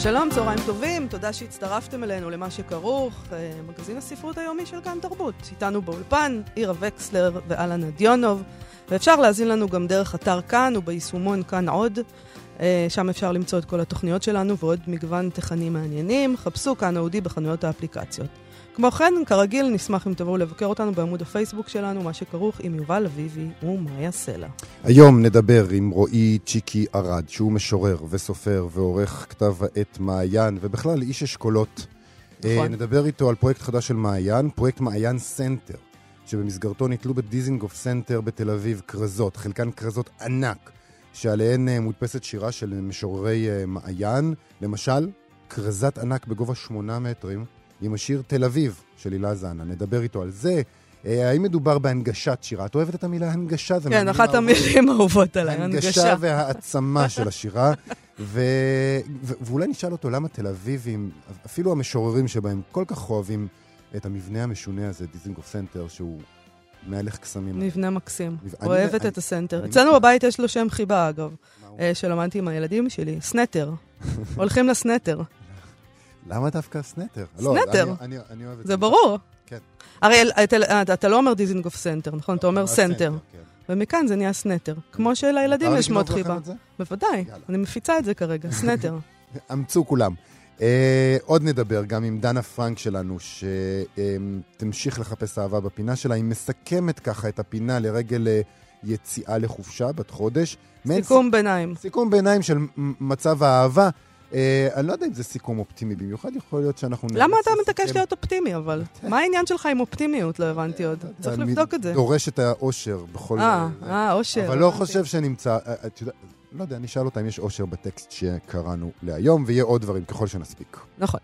שלום, צהריים טובים, תודה שהצטרפתם אלינו למה שכרוך, מגזין הספרות היומי של כאן תרבות. איתנו באולפן, אירה וקסלר ואלן אדיונוב, ואפשר להזין לנו גם דרך אתר כאן וביישומון כאן עוד, שם אפשר למצוא את כל התוכניות שלנו ועוד מגוון תכנים מעניינים, חפשו כאן אודי בחנויות האפליקציות. כמו כן, כרגיל, נשמח אם תבואו לבקר אותנו בעמוד הפייסבוק שלנו, מה שכרוך עם יובל אביבי ומאיה סלע. היום נדבר עם רועי צ'יקי ארד, שהוא משורר וסופר ועורך כתב העת מעיין, ובכלל איש אשכולות. נכון. נדבר איתו על פרויקט חדש של מעיין, פרויקט מעיין סנטר, שבמסגרתו ניתלו בדיזינגוף סנטר בתל אביב קרזות, חלקן קרזות ענק, שעליהן מודפסת שירה של משוררי מעיין, למשל, קרזת ענק בגובה 8 מטרים, עם השיר תל אביב של אלה זנה. נדבר איתו על זה. האם מדובר בהנגשת שירה? את אוהבת את המילה הנגשה? כן, אחת המילים האהובות עליי, הנגשה. הנגשה והעצמה של השירה. ואולי נשאל אותו למה תל אביבים, אפילו המשוררים שבהם כל כך אוהבים את המבנה המשונה הזה, דיזינגוף סנטר, שהוא מהלך קסמים. מבנה מקסים. אוהבת את הסנטר. אצלנו בבית יש לו שם חיבה, אגב, שלמדתי עם הילדים שלי. סנטר. הולכים לסנטר. למה דווקא סנטר? סנטר? זה ברור. כן. הרי אתה לא אומר דיזינגוף סנטר, נכון? אתה אומר סנטר. ומכאן זה נהיה סנטר. כמו שלילדים יש מות חיבה. בוודאי. אני מפיצה את זה כרגע. סנטר. אמצו כולם. עוד נדבר גם עם דנה פרנק שלנו, שתמשיך לחפש אהבה בפינה שלה. היא מסכמת ככה את הפינה לרגל יציאה לחופשה בת חודש. סיכום ביניים. סיכום ביניים של מצב האהבה. אני לא יודע אם זה סיכום אופטימי במיוחד, יכול להיות שאנחנו... למה אתה מתעקש להיות אופטימי, אבל? מה העניין שלך עם אופטימיות? לא הבנתי עוד. צריך לבדוק את זה. דורש את האושר בכל... אושר. אבל לא חושב שנמצא... לא יודע, אני שאל אותה אם יש אושר בטקסט שקראנו להיום, ויהיה עוד דברים ככל שנספיק. נכון.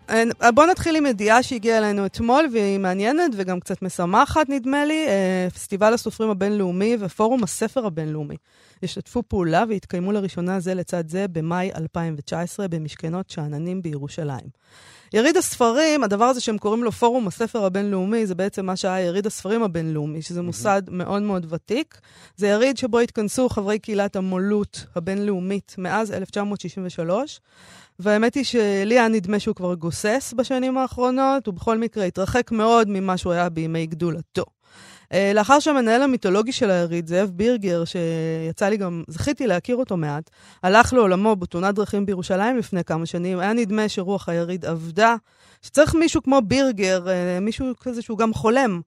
בואו נתחיל עם ידיעה שהגיעה אלינו אתמול, והיא מעניינת וגם קצת משמחת, נדמה לי, פסטיבל הסופרים הבינלאומי ופורום הספר הבינלאומי. השתתפו פעולה והתקיימו לראשונה זה לצד זה במאי 2019 במשכנות שאננים בירושלים. יריד הספרים, הדבר הזה שהם קוראים לו פורום הספר הבינלאומי, זה בעצם מה שהיה יריד הספרים הבינלאומי, שזה מוסד מאוד מאוד ותיק. זה יריד שבו התכנסו חברי קהילת המולות הבינלאומית מאז 1963, והאמת היא שלי היה נדמה שהוא כבר גוסס בשנים האחרונות, ובכל מקרה התרחק מאוד ממה שהוא היה בימי גדולתו. לאחר שהמנהל המיתולוגי של היריד, זאב בירגר, שיצא לי גם, זכיתי להכיר אותו מעט, הלך לעולמו בתאונת דרכים בירושלים לפני כמה שנים, היה נדמה שרוח היריד עבדה, שצריך מישהו כמו בירגר, מישהו כזה שהוא גם חולם,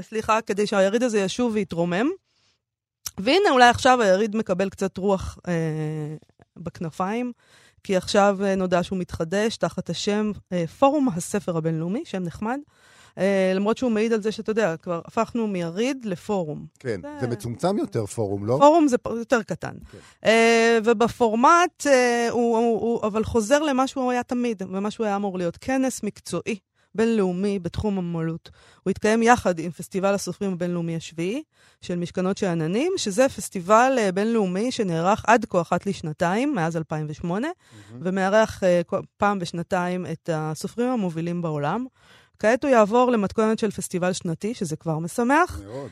סליחה, כדי שהיריד הזה ישוב ויתרומם, והנה אולי עכשיו היריד מקבל קצת רוח בכנפיים, כי עכשיו נודע שהוא מתחדש תחת השם פורום הספר הבינלאומי, שם נחמד, למרות שהוא מעיד על זה שאתה יודע, כבר הפכנו מיריד לפורום. כן, זה מצומצם יותר פורום, לא? פורום זה יותר קטן. ובפורמט, הוא אבל חוזר למה שהוא היה תמיד, ומה שהוא היה אמור להיות כנס מקצועי, בינלאומי, בתחום המולות. הוא התקיים יחד עם פסטיבל הסופרים הבינלאומי השביעי, של משכנות שאננים, שזה פסטיבל בינלאומי שנערך עד כה אחת לשנתיים, מאז 2008, ומארח פעם בשנתיים את הסופרים המובילים בעולם. כעת הוא יעבור למתכונת של פסטיבל שנתי, שזה כבר משמח. מאוד.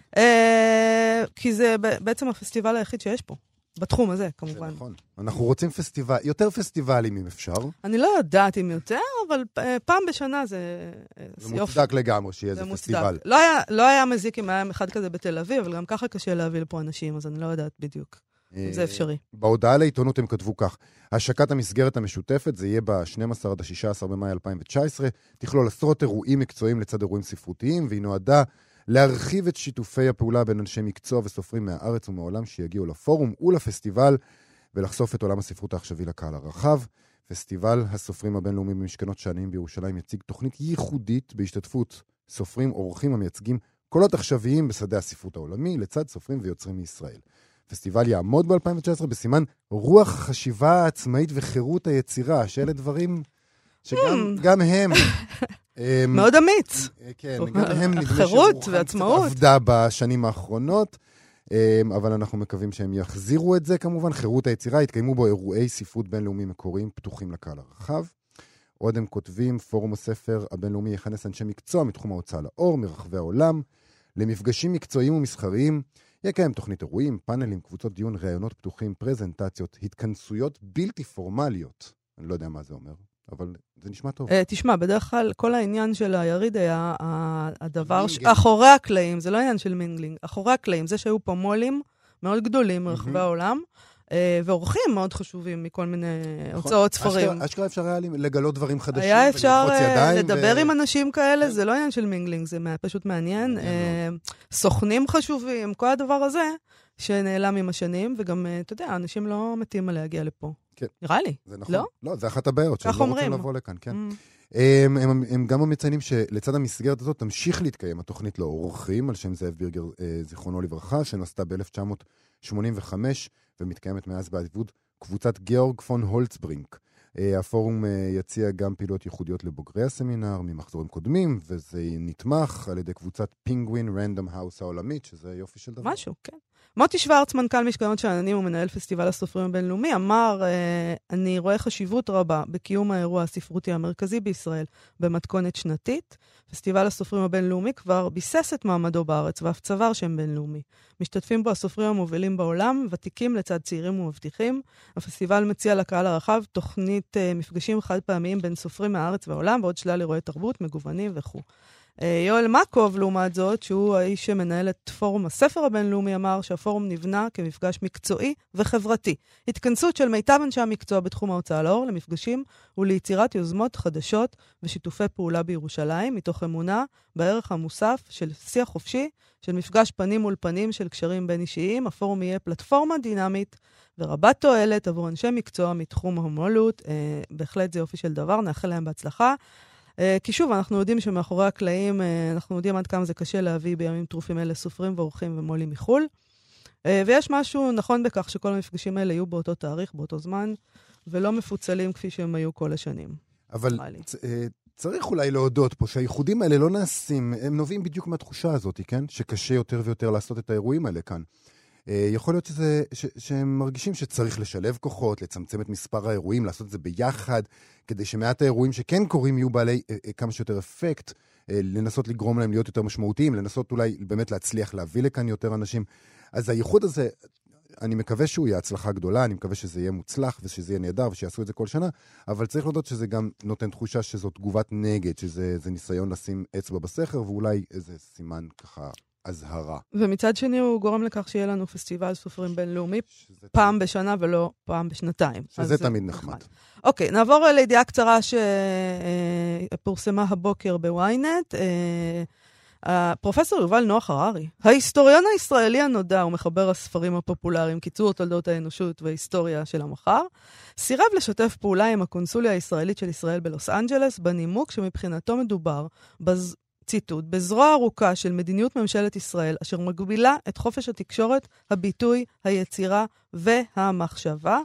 כי זה בעצם הפסטיבל היחיד שיש פה. בתחום הזה, כמובן. זה נכון. אנחנו רוצים פסטיבל, יותר פסטיבלים אם אפשר. אני לא יודעת אם יותר, אבל פעם בשנה זה... זה מוצדק לגמרי שיהיה איזה פסטיבל. לא היה מזיק אם היה אחד כזה בתל אביב, אבל גם ככה קשה להביא לפה אנשים, אז אני לא יודעת בדיוק. זה אפשרי. בהודעה לעיתונות הם כתבו כך, השקת המסגרת המשותפת, זה יהיה ב-12 עד ה-16 במאי 2019, תכלול עשרות אירועים מקצועיים לצד אירועים ספרותיים, והיא נועדה להרחיב את שיתופי הפעולה בין אנשי מקצוע וסופרים מהארץ ומעולם שיגיעו לפורום ולפסטיבל, ולחשוף את עולם הספרות העכשווי לקהל הרחב. פסטיבל הסופרים הבינלאומי במשכנות שאננים בירושלים יציג תוכנית ייחודית בהשתתפות סופרים אורחים המייצגים קולות עכשוויים בשדה הספרות העולמי, לצד סופרים ויוצרים מישראל. פסטיבל יעמוד ב-2019 בסימן רוח חשיבה עצמאית וחירות היצירה, שאלה דברים שגם הם מאוד אמיץ. כן, גם הם נדמה שרוחם קצת עבדה בשנים האחרונות, אבל אנחנו מקווים שהם יחזירו את זה כמובן. חירות היצירה, התקיימו בו אירועי ספרות בינלאומיים מקוריים פתוחים לקהל הרחב. עוד הם כותבים, פורום הספר הבינלאומי יכנס אנשי מקצוע מתחום ההוצאה לאור, מרחבי העולם, למפגשים מקצועיים ומסחריים, יקיים תוכנית אירועים, פאנלים, קבוצות דיון, ראיונות פתוחים, פרזנטציות, התכנסויות בלתי פורמליות. אני לא יודע מה זה אומר, אבל זה נשמע טוב. תשמע, בדרך כלל כל העניין של היריד היה הדבר אחורי הקלעים, זה לא העניין של מינגלינג, אחורי הקלעים, זה שהיו פה מולים מאוד גדולים מרחבי העולם, ואורחים מאוד חשובים מכל מיני הוצאות ספרים. אשכרה אפשר היה לגלות דברים חדשים. היה אפשר לדבר עם אנשים כאלה, זה לא עניין של מינגלינג, זה פשוט מעניין. סוכנים חשובים, כל הדבר הזה שנעלם עם השנים, וגם, אתה יודע, אנשים לא מתים להגיע לפה. נראה לי, לא? לא, זה אחת הבעיות, שהם לא רוצים לבוא לכאן, כן. הם גם מציינים שלצד המסגרת הזאת תמשיך להתקיים התוכנית לאורחים, על שם זאב בירגר, זיכרונו לברכה, שנוסדה ב-1985, ומתקיימת מאז בעדיבות קבוצת גיאורג פון הולצברינק. הפורום יציע גם פעילויות ייחודיות לבוגרי הסמינר ממחזורים קודמים, וזה נתמך על ידי קבוצת Penguin Random House העולמית, שזה יופי של דבר. משהו, כן. מוטי שוורץ, מנכ"ל משכנות שאננים ומנהל פסטיבל הסופרים הבינלאומי, אמר, אני רואה חשיבות רבה בקיום האירוע הספרותי המרכזי בישראל במתכונת שנתית. פסטיבל הסופרים הבינלאומי כבר ביסס את מעמדו בארץ ואף צבר שם בינלאומי. משתתפים בו הסופרים המובילים בעולם, ותיקים לצד צעירים ומבטיחים. הפסטיבל מציע לקהל הרחב תוכנית מפגשים חד פעמיים בין סופרים מהארץ והעולם, ועוד שלל אירועי תרבות מגוונים וכו'. יואל מקוב, לעומת זאת, שהוא האיש שמנהל את פורום הספר הבינלאומי, אמר שהפורום נבנה כמפגש מקצועי וחברתי. התכנסות של מיטב אנשי המקצוע בתחום ההוצאה לאור למפגשים וליצירת יוזמות חדשות ושיתופי פעולה בירושלים, מתוך אמונה בערך המוסף של שיח חופשי, של מפגש פנים מול פנים של קשרים בין אישיים. הפורום יהיה פלטפורמה דינמית ורבת תועלת עבור אנשי מקצוע מתחום ההומולוט. בהחלט זה יופי של דבר, נאחל להם בהצלחה. כי שוב, אנחנו יודעים שמאחורי הקלעים, אנחנו יודעים עד כמה זה קשה להביא בימים טרופים אלה סופרים ואורחים ומולים מחול. ויש משהו נכון בכך שכל המפגשים האלה יהיו באותו תאריך, באותו זמן, ולא מפוצלים כפי שהם היו כל השנים. אבל צריך אולי להודות פה שהייחודים האלה לא נעשים, הם נובעים בדיוק מהתחושה הזאת, כן? שקשה יותר ויותר לעשות את האירועים האלה כאן. יכול להיות שזה, שהם מרגישים שצריך לשלב כוחות, לצמצם את מספר האירועים, לעשות את זה ביחד, כדי שמעט האירועים שכן קורים יהיו בעלי כמה שיותר אפקט, לנסות לגרום להם להיות יותר משמעותיים, לנסות אולי באמת להצליח להביא לכאן יותר אנשים. אז הייחוד הזה, אני מקווה שהוא יהיה הצלחה גדולה, אני מקווה שזה יהיה מוצלח ושזה יהיה נהדר ושיעשו את זה כל שנה, אבל צריך להודות שזה גם נותן תחושה שזו תגובת נגד, שזה ניסיון לשים אצבע בסכר, ואולי איזה סימן ככה. הזהרה. ומצד שני הוא גורם לכך שיהיה לנו פסטיבל סופרים בינלאומי פעם בשנה ולא פעם בשנתיים. שזה תמיד נחמד. אוקיי, נעבור לידיעה קצרה שפורסמה הבוקר בוויינט. פרופסור יובל נוח הררי, ההיסטוריון הישראלי הנודע ומחבר הספרים הפופולריים, קיצור תולדות האנושות וההיסטוריה של המחר, סירב לשתף פעולה עם הקונסוליה הישראלית של ישראל בלוס אנג'לס, בנימוק שמבחינתו מדובר ציטוט, בזרוע ארוכה של מדיניות ממשלת ישראל, אשר מגבילה את חופש התקשורת, הביטוי, היצירה והמחשבה.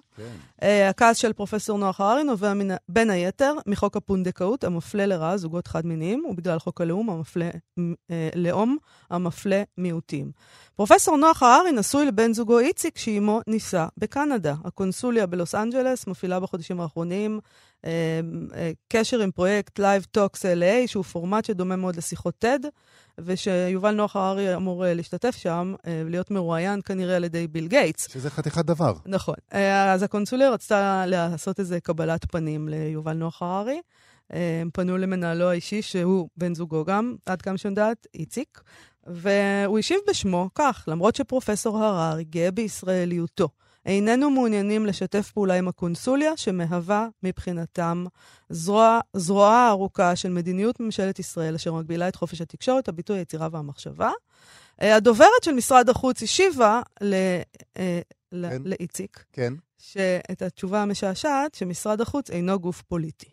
הכעס של פרופסור נוח הררי נובע בין היתר מחוק הפונדקאות המפלה לרעה זוגות חד מיניים, ובגלל חוק הלאום המפלה מיעוטים. פרופסור נוח הררי נשוי לבן זוגו איציק, שאימו נישא בקנדה. הקונסוליה בלוס אנג'לס מפעילה בחודשים האחרונים קשר עם פרויקט Live Talks LA, שהוא פורמט שדומה מאוד לשיחות TED, ושיובל נוח הררי אמור להשתתף שם, ולהיות מרואיין כנראה על ידי ביל גייטס. שזה חתיכת דבר. נכון. אז הקונסוליה רצתה לעשות איזה קבלת פנים ליובל נוח הררי, הם פנו למנהלו האישי, שהוא בן זוגו גם, עד כמה שדעת, איציק, והוא השיב בשמו כך, למרות שפרופסור הררי גאה בישראליותו, איננו מעוניינים לשתף פעולה עם הקונסוליה, שמהווה מבחינתם זרוע ארוכה של מדיניות ממשלת ישראל, אשר מגבילה את חופש התקשורת, הביטוי, היצירה והמחשבה. הדוברת של משרד החוץ השיבה לאיציק. כן. שאת התשובה המשעשעת, שמשרד החוץ אינו גוף פוליטי.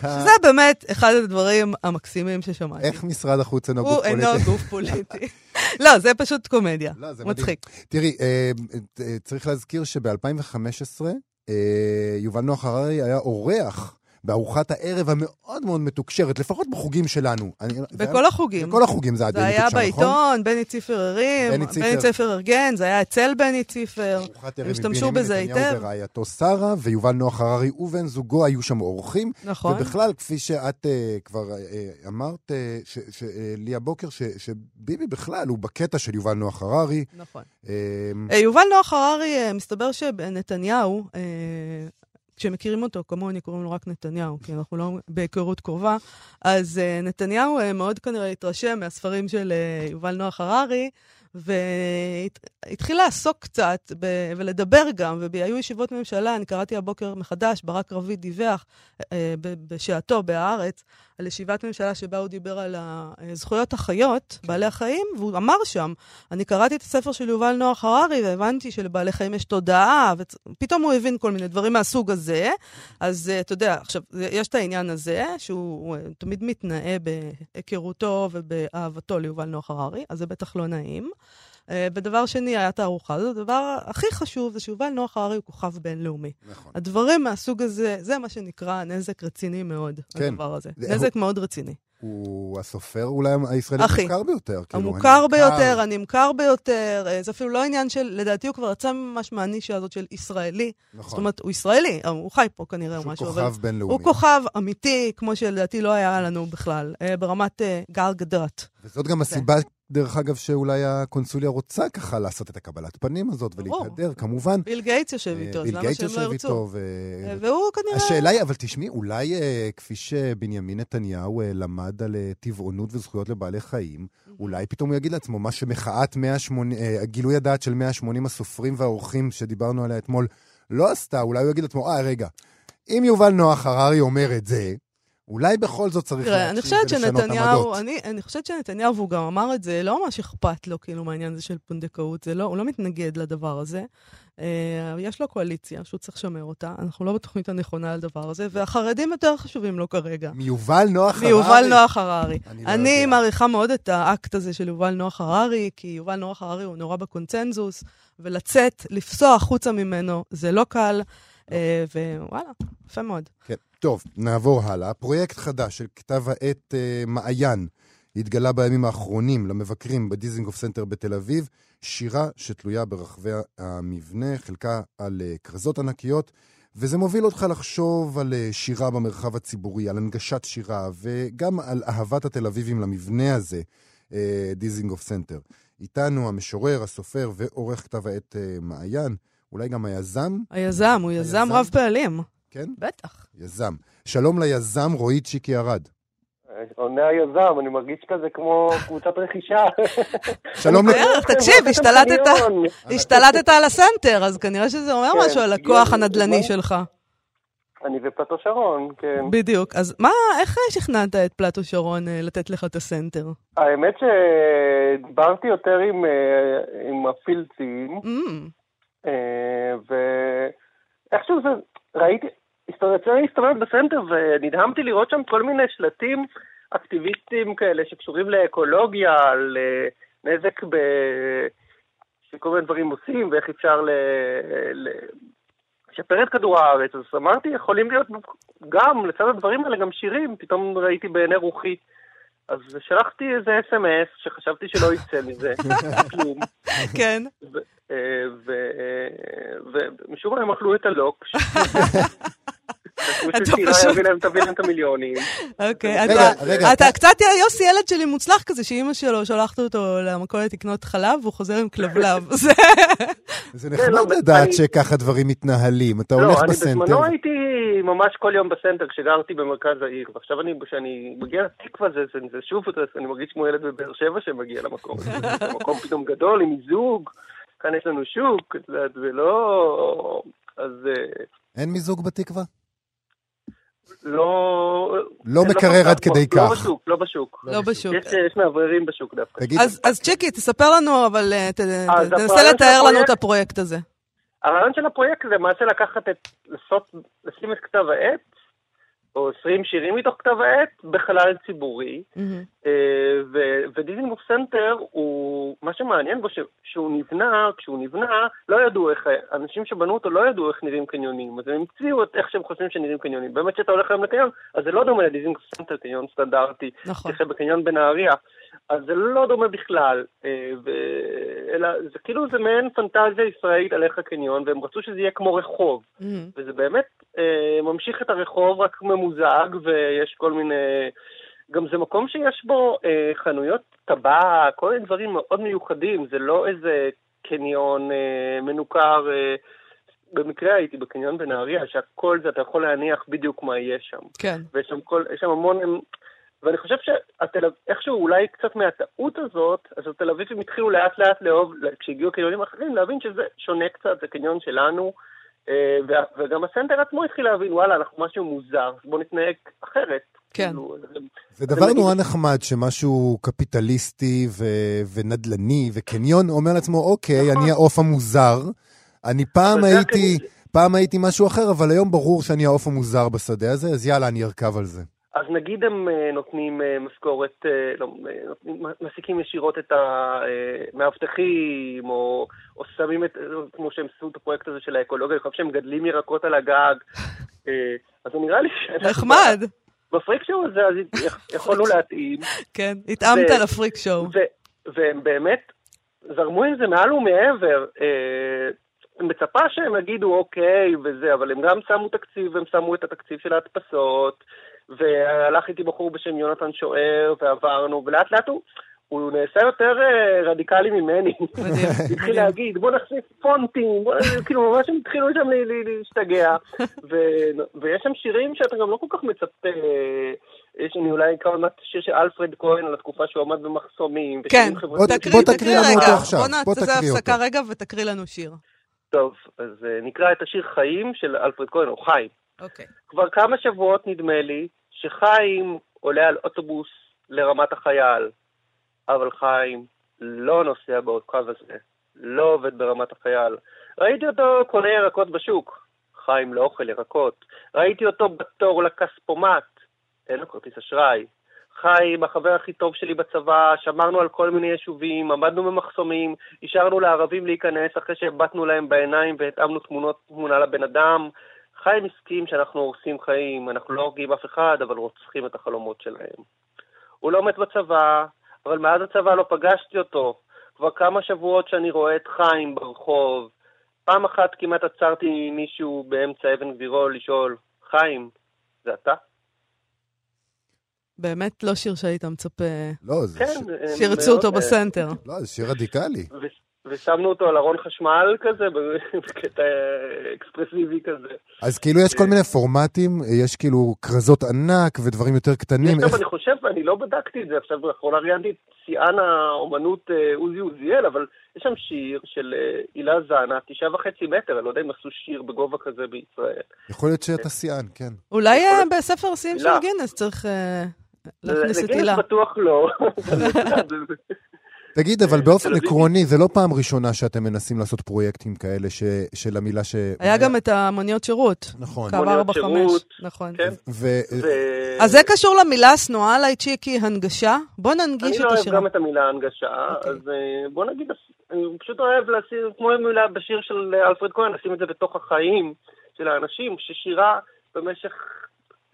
שזה באמת אחד הדברים המקסימים ששמעתי. איך משרד החוץ אינו גוף פוליטי? הוא אינו גוף פוליטי. לא, זה פשוט קומדיה. מצחיק. תראי, צריך להזכיר שב-2015, יובל נוח הררי היה אורח בארוחת הערב המאוד מאוד מתוקשרת, לפחות בחוגים שלנו. בכל החוגים. בכל החוגים זה היה בעיתון, בני ציפר הרים, בני ציפר ארגן, זה היה אצל בני ציפר. ארוחת ערב מביינים נתניהו ורעייתו שרה, ויובל נוח הררי ובן זוגו היו שם אורחים. נכון. ובכלל, כפי שאת כבר אמרת, לי הבוקר, שביבי בכלל הוא בקטע של יובל נוח הררי. נכון. יובל נוח הררי, מסתבר שנתניהו, כשמכירים אותו, כמוני קוראים לו רק נתניהו, כי אנחנו לא בהיכרות קרובה, אז נתניהו מאוד כנראה התרשם מהספרים של יובל נוח הררי, והתחיל לעסוק קצת ולדבר גם, ובהיו ישיבות ממשלה, אני קראתי הבוקר מחדש, ברק רביד דיווח בשעתו בארץ, על ישיבת ממשלה שבה הוא דיבר על זכויות החיות, בעלי החיים, והוא אמר שם, אני קראתי את הספר של יובל נוח הררי, והבנתי שלבעלי חיים יש תודעה, ופתאום הוא הבין כל מיני דברים מהסוג הזה, אז אתה יודע, עכשיו, יש את העניין הזה, שהוא תמיד מתנאה בהיכרותו ובאהבתו ליובל נוח הררי, אז זה בטח לא נעים. בדבר שני, היה תערוכה. הדבר הכי חשוב זה שיובל נוח הררי הוא כוכב בינלאומי. נכון. הדברים מהסוג הזה, זה מה שנקרא נזק רציני מאוד, כן. הדבר הזה. נזק מאוד רציני. הוא הסופר אולי הישראלי המוכר ביותר. המוכר ביותר, הנמכר ביותר. זה אפילו לא עניין של, לדעתי הוא כבר יצא ממש מהנישה הזאת של ישראלי. זאת אומרת, הוא ישראלי, הוא חי פה כנראה. הוא כוכב בינלאומי. הוא כוכב אמיתי, כמו שלדעתי לא היה לנו בכלל, ברמת גל גדות. וזאת גם הסיבה, דרך אגב, שאולי הקונסוליה רוצה ככה לעשות את הקבלת פנים הזאת ולהתהדר, כמובן. ביל גייטס יושב איתו, אז למה שהם לא ירצו? והוא כנראה... השאלה היא, אבל תשמעי, אולי כפי שבנימין נתניהו למד על טבעונות וזכויות לבעלי חיים, אולי פתאום הוא יגיד לעצמו מה שמחאת גילוי הדעת של 180 הסופרים והאורחים שדיברנו עליה אתמול לא עשתה, אולי הוא יגיד לעצמו, רגע, אם יובל נוח הררי אומר את זה, אולי בכל זאת צריך להקשיב ולשנות עמדות. אני חושבת שנתניהו, והוא גם אמר את זה, לא ממש אכפת לו, כאילו, מהעניין הזה של פונדקאות, הוא לא מתנגד לדבר הזה. יש לו קואליציה, שהוא צריך לשמר אותה, אנחנו לא בתוכנית הנכונה על דבר הזה, והחרדים יותר חשובים לו כרגע. מיובל נוח הררי. מיובל נוח הררי. אני מעריכה מאוד את האקט הזה של יובל נוח הררי, כי יובל נוח הררי הוא נורא בקונצנזוס, ולצאת, לפסוע החוצה ממנו, זה לא קל, ווואלה, יפה מאוד. כן. טוב, נעבור הלאה. פרויקט חדש של כתב העת מעיין התגלה בימים האחרונים למבקרים בדיזנגוף סנטר בתל אביב, שירה שתלויה ברחבי המבנה, חלקה על קרזות ענקיות, וזה מוביל אותך לחשוב על שירה במרחב הציבורי, על הנגשת שירה, וגם על אהבת התל אביבים למבנה הזה, דיזנגוף סנטר. איתנו המשורר, הסופר ועורך כתב העת מעיין, אולי גם היזם? היזם, הוא יזם רב פעלים. כן? בטח. יזם. שלום ליזם רועי צ'יקי ארד. עונה היזם, אני מרגיש כזה כמו קבוצת רכישה. שלום בערך, תקשיב, השתלטת על הסנטר, אז כנראה שזה אומר משהו על הכוח הנדלני שלך. אני ופלטו שרון, כן. בדיוק. אז מה, איך שכנעת את פלטו שרון לתת לך את הסנטר? האמת שדברתי יותר עם הפילצים, ואיכשהו זה... ראיתי, הסתובבת בסנטר ונדהמתי לראות שם כל מיני שלטים אקטיביסטיים כאלה שקשורים לאקולוגיה, לנזק שכל מיני דברים עושים ואיך אפשר לשפר את כדור הארץ. אז אמרתי, יכולים להיות גם לצד הדברים האלה גם שירים, פתאום ראיתי בעיני רוחי. אז שלחתי איזה SMS שחשבתי שלא יצא מזה, כלום. כן. ומשום מה הם אכלו את הלוק. תביא להם את המיליונים. אוקיי. אתה קצת יוסי ילד שלי מוצלח כזה, שאימא שלו שלחת אותו למכולת לקנות חלב, והוא חוזר עם כלבלב. זה נחמד לדעת שככה דברים מתנהלים. אתה הולך בסנטר. לא, אני בזמנו הייתי ממש כל יום בסנטר, כשגרתי במרכז העיר. ועכשיו כשאני מגיע לתקווה, זה שוב, אני מרגיש כמו ילד בבאר שבע שמגיע למקום. מקום פתאום גדול, עם זוג. כאן יש לנו שוק, ולא... אז... אין מיזוג בתקווה? לא... לא מקרר עד כדי כך. לא בשוק, לא בשוק. לא בשוק. יש מאווררים בשוק דווקא. אז צ'יקי, תספר לנו, אבל תנסה לתאר לנו את הפרויקט הזה. הרעיון של הפרויקט זה מעשה לקחת את... לשים את כתב העת, או 20 שירים מתוך כתב העת, בחלל ציבורי, ודיזנגוף סנטר, מה שמעניין בו שהוא נבנה, לא ידעו איך, אנשים שבנו אותו לא ידעו איך נראים קניונים, אז הם המציאו את איך שהם חושבים שנראים קניונים. באמת שאתה הולך היום לקניון, אז זה לא דומה לדיזנגוף סנטר, קניון סטנדרטי, שכה בקניון בנהריה, אז זה לא דומה בכלל, אלא זה כאילו זה מעין פנטזיה ישראלית על איך הקניון, והם רצו שזה יהיה כמו רחוב, וזה באמת ממשיך את הרחוב רק ממוזג, ויש כל מיני... גם זה מקום שיש בו חנויות טבע, כל מיני דברים מאוד מיוחדים, זה לא איזה קניון מנוכר, במקרה הייתי בקניון בנהריה, שהכל זה אתה יכול להניח בדיוק מה יהיה שם. כן. ויש שם, יש שם המון... ואני חושב שאיכשהו אולי קצת מהטעות הזאת, אז התל אביבים התחילו לאט לאט לאהוב, כשהגיעו קניונים אחרים, להבין שזה שונה קצת, זה קניון שלנו, וגם הסנטר עצמו התחיל להבין, וואלה, אנחנו משהו מוזר, בוא נתנהג אחרת. כן. זה דבר נורא נחמד שמשהו קפיטליסטי ונדלני וקניון אומר לעצמו, אוקיי, אני העוף המוזר, אני פעם הייתי משהו אחר, אבל היום ברור שאני העוף המוזר בשדה הזה, אז יאללה, אני ארכב על זה. אז נגיד הם נותנים משכורת, לא, מסיקים ישירות את המאבטחים, או שמים את, כמו שהם עשו את הפרויקט הזה של האקולוגיה, אני חושב שהם גדלים ירקות על הגג, אז זה נראה לי ש... נחמד! בפריק שואו הזה, אז יכולנו להתאים. כן, התאמת לפריק שואו. והם באמת זרמו עם זה מעל ומעבר, מצפה שהם יגידו אוקיי וזה, אבל הם גם שמו תקציב, הם שמו את התקציב של ההדפסות, והלך איתי בחור בשם יונתן שואר, ועברנו, ולאט לאט הוא נעשה יותר רדיקלי ממני. התחיל להגיד, בוא נחשיף פונטים, כאילו ממש הם התחילו שם להשתגע. ויש שם שירים שאתה גם לא כל כך מצפה, יש לנו אולי כמה שיר של אלפרד כהן על התקופה שהוא עמד במחסומים. כן, בוא תקריא לנו אותו עכשיו. בוא נעשה הפסקה רגע ותקריא לנו שיר. טוב, אז נקרא את השיר חיים של אלפרד כהן, או חיים. Okay. כבר כמה שבועות נדמה לי שחיים עולה על אוטובוס לרמת החייל, אבל חיים לא נוסע באוטובוס הזה, לא עובד ברמת החייל. ראיתי אותו קונה ירקות בשוק, חיים לא אוכל ירקות. ראיתי אותו בתור לכספומט, אין לו כרטיס אשראי. חיים, החבר הכי טוב שלי בצבא, שמרנו על כל מיני יישובים, עמדנו במחסומים, השארנו לערבים להיכנס אחרי שהבטנו להם בעיניים והתאמנו תמונה לבן אדם. חיים הסכים שאנחנו הורסים חיים, אנחנו לא הורגים אף אחד, אבל רוצחים את החלומות שלהם. הוא לא מת בצבא, אבל מאז הצבא לא פגשתי אותו. כבר כמה שבועות שאני רואה את חיים ברחוב. פעם אחת כמעט עצרתי מישהו באמצע אבן גבירו לשאול, חיים, זה אתה? באמת לא שיר שהיית מצפה. לא, זה שירצו אותו בסנטר. לא, זה שיר רדיקלי. ושמנו אותו על ארון חשמל כזה, בקטע אקספרסיבי כזה. אז כאילו יש כל מיני פורמטים, יש כאילו קרזות ענק ודברים יותר קטנים. עכשיו אני חושב, אני לא בדקתי את זה, עכשיו לאחרונה ראיינתי את שיאן האומנות עוזי עוזיאל, אבל יש שם שיר של אילה זנה, 9.5 מטר, אני לא יודע אם עשו שיר בגובה כזה בישראל. יכול להיות שאתה שיאן, כן. אולי בספר שיאים של גינס צריך להכניס את אילה. לגינס בטוח לא. תגיד, אבל באופן עקרוני, זה לא פעם ראשונה שאתם מנסים לעשות פרויקטים כאלה של המילה ש... היה גם את המוניות שירות. נכון. מוניות שירות. נכון. אז זה קשור למילה סנועה עליי, צ'יקי, הנגשה? בוא ננגיש את השיר. אני לא אוהב גם את המילה הנגשה, אז בוא נגיד, אני פשוט אוהב להסיר, כמו המילה בשיר של אלפרד כהן, לשים את זה בתוך החיים של האנשים, ששירה במשך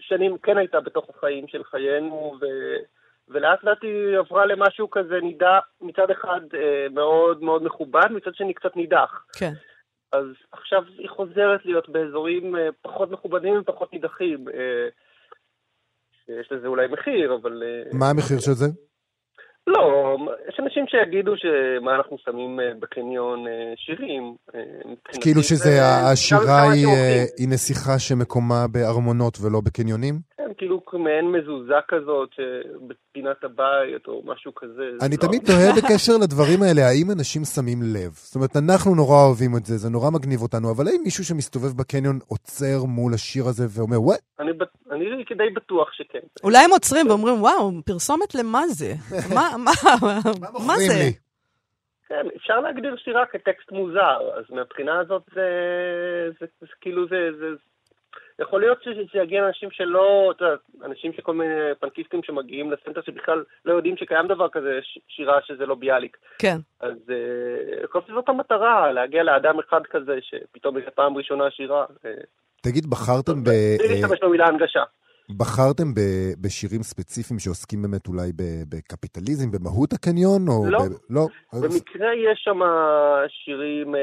שנים כן הייתה בתוך החיים של חיינו, ולאט לאט היא עברה למשהו כזה נידח, מצד אחד מאוד מאוד מכובד, מצד שני קצת נידח. כן. אז עכשיו היא חוזרת להיות באזורים פחות מכובדים ופחות נידחים. יש לזה אולי מחיר, אבל... מה המחיר של זה? לא, יש אנשים שיגידו שמה אנחנו שמים בקניון שירים. כאילו שזה השירה היא נסיכה שמקומה בארמונות ולא בקניונים? כן, כאילו מעין מזוזה כזאת בפינת הבית או משהו כזה. אני תמיד תוהה בקשר לדברים האלה, האם אנשים שמים לב? זאת אומרת, אנחנו נורא אוהבים את זה, זה נורא מגניב אותנו, אבל האם מישהו שמסתובב בקניון עוצר מול השיר הזה ואומר, וואי? אני כדי בטוח שכן. אולי הם עוצרים ואומרים, וואו, פרסומת למה זה? מה זה? כן, אפשר להגדיר שירה כטקסט מוזר, אז מהבחינה הזאת זה כאילו זה יכול להיות שזה יגיע אנשים שלא, אנשים שכל מיני פנקיסטים שמגיעים לסנטר שבכלל לא יודעים שקיים דבר כזה, שירה שזה לא ביאליק. כן. אז זאת המטרה, להגיע לאדם אחד כזה שפתאום זה פעם ראשונה שירה. תגיד, בחרתם ב... יש לו מילה הנגשה. בחרתם בשירים ספציפיים שעוסקים באמת אולי בקפיטליזם, במהות הקניון? או לא. לא. במקרה יש שם שירים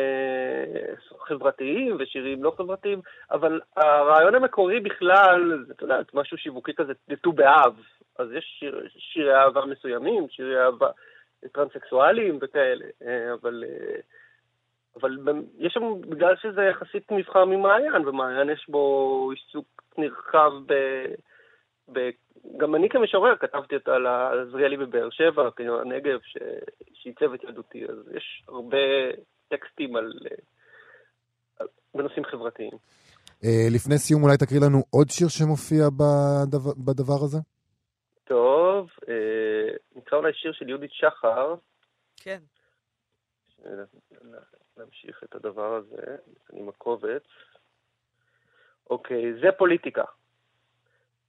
חברתיים ושירים לא חברתיים, אבל הרעיון המקורי בכלל, אתה יודע, משהו שיווקי כזה, דתו באב. אז יש שירי אהבה מסוימים, שירי אהבה טרנסקסואליים וכאלה, אבל יש שם, בגלל שזה יחסית מבחר ממעיין, ומעיין יש בו עיסוק נרחב גם אני כמשורר כתבתי אותה על עזריאלי בבאר שבע, כנראה הנגב, שעיצב את ילדותי, אז יש הרבה טקסטים בנושאים חברתיים. לפני סיום אולי תקריא לנו עוד שיר שמופיע בדבר הזה? טוב, נקרא אולי שיר של יהודית שחר. כן. להמשיך את הדבר הזה, אני מקובץ. אוקיי, זה פוליטיקה.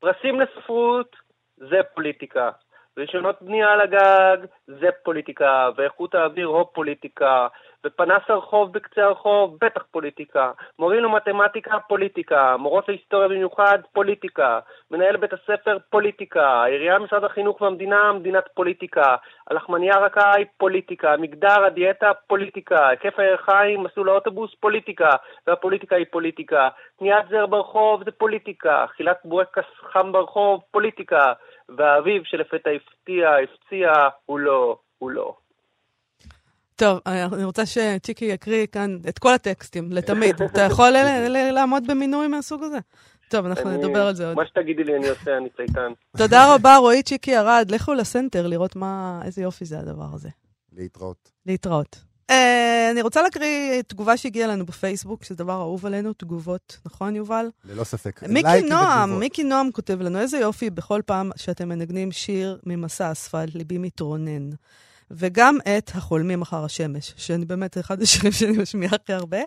פרסים לספרות, זה פוליטיקה. ראשונות בנייה על הגג, זה פוליטיקה. ואיכות האוויר, הו פוליטיקה. ופנס הרחוב בקצה הרחוב, בטח פוליטיקה. מורים למתמטיקה, פוליטיקה. מורות להיסטוריה במיוחד, פוליטיקה. מנהל בית הספר, פוליטיקה. העירייה, משרד החינוך והמדינה, מדינת פוליטיקה. הלחמניה רכה, פוליטיקה. מגדר, הדיאטה, פוליטיקה. היקף הירחיים, מסלול האוטובוס, פוליטיקה. והפוליטיקה היא פוליטיקה. קניית זר ברחוב, זה פוליטיקה. אכילת בורקס חם ברחוב, פוליטיקה. והאביב שלפתע הפציע, הוא לא. טוב, אני רוצה שצ'יקי יקריא כאן את כל הטקסטים, לתמיד. אתה יכול לעמוד במינוי מהסוג הזה? טוב, אנחנו נדבר על זה עוד. מה שתגידי לי אני עושה, אני צייתן. תודה רבה, רועי צ'יקי ארד. לכו לסנטר לראות איזה יופי זה הדבר הזה. להתראות. אני רוצה להקריא תגובה שהגיעה לנו בפייסבוק, שזה דבר אהוב עלינו, תגובות, נכון יובל? ללא ספק. מיקי נועם כותב לנו, איזה יופי בכל פעם שאתם מנגנים שיר ממסע אספלט, ליבי מתרונן. וגם את החולמים אחר השמש, שאני באמת אחד השירים שאני משמיעה הכי הרבה.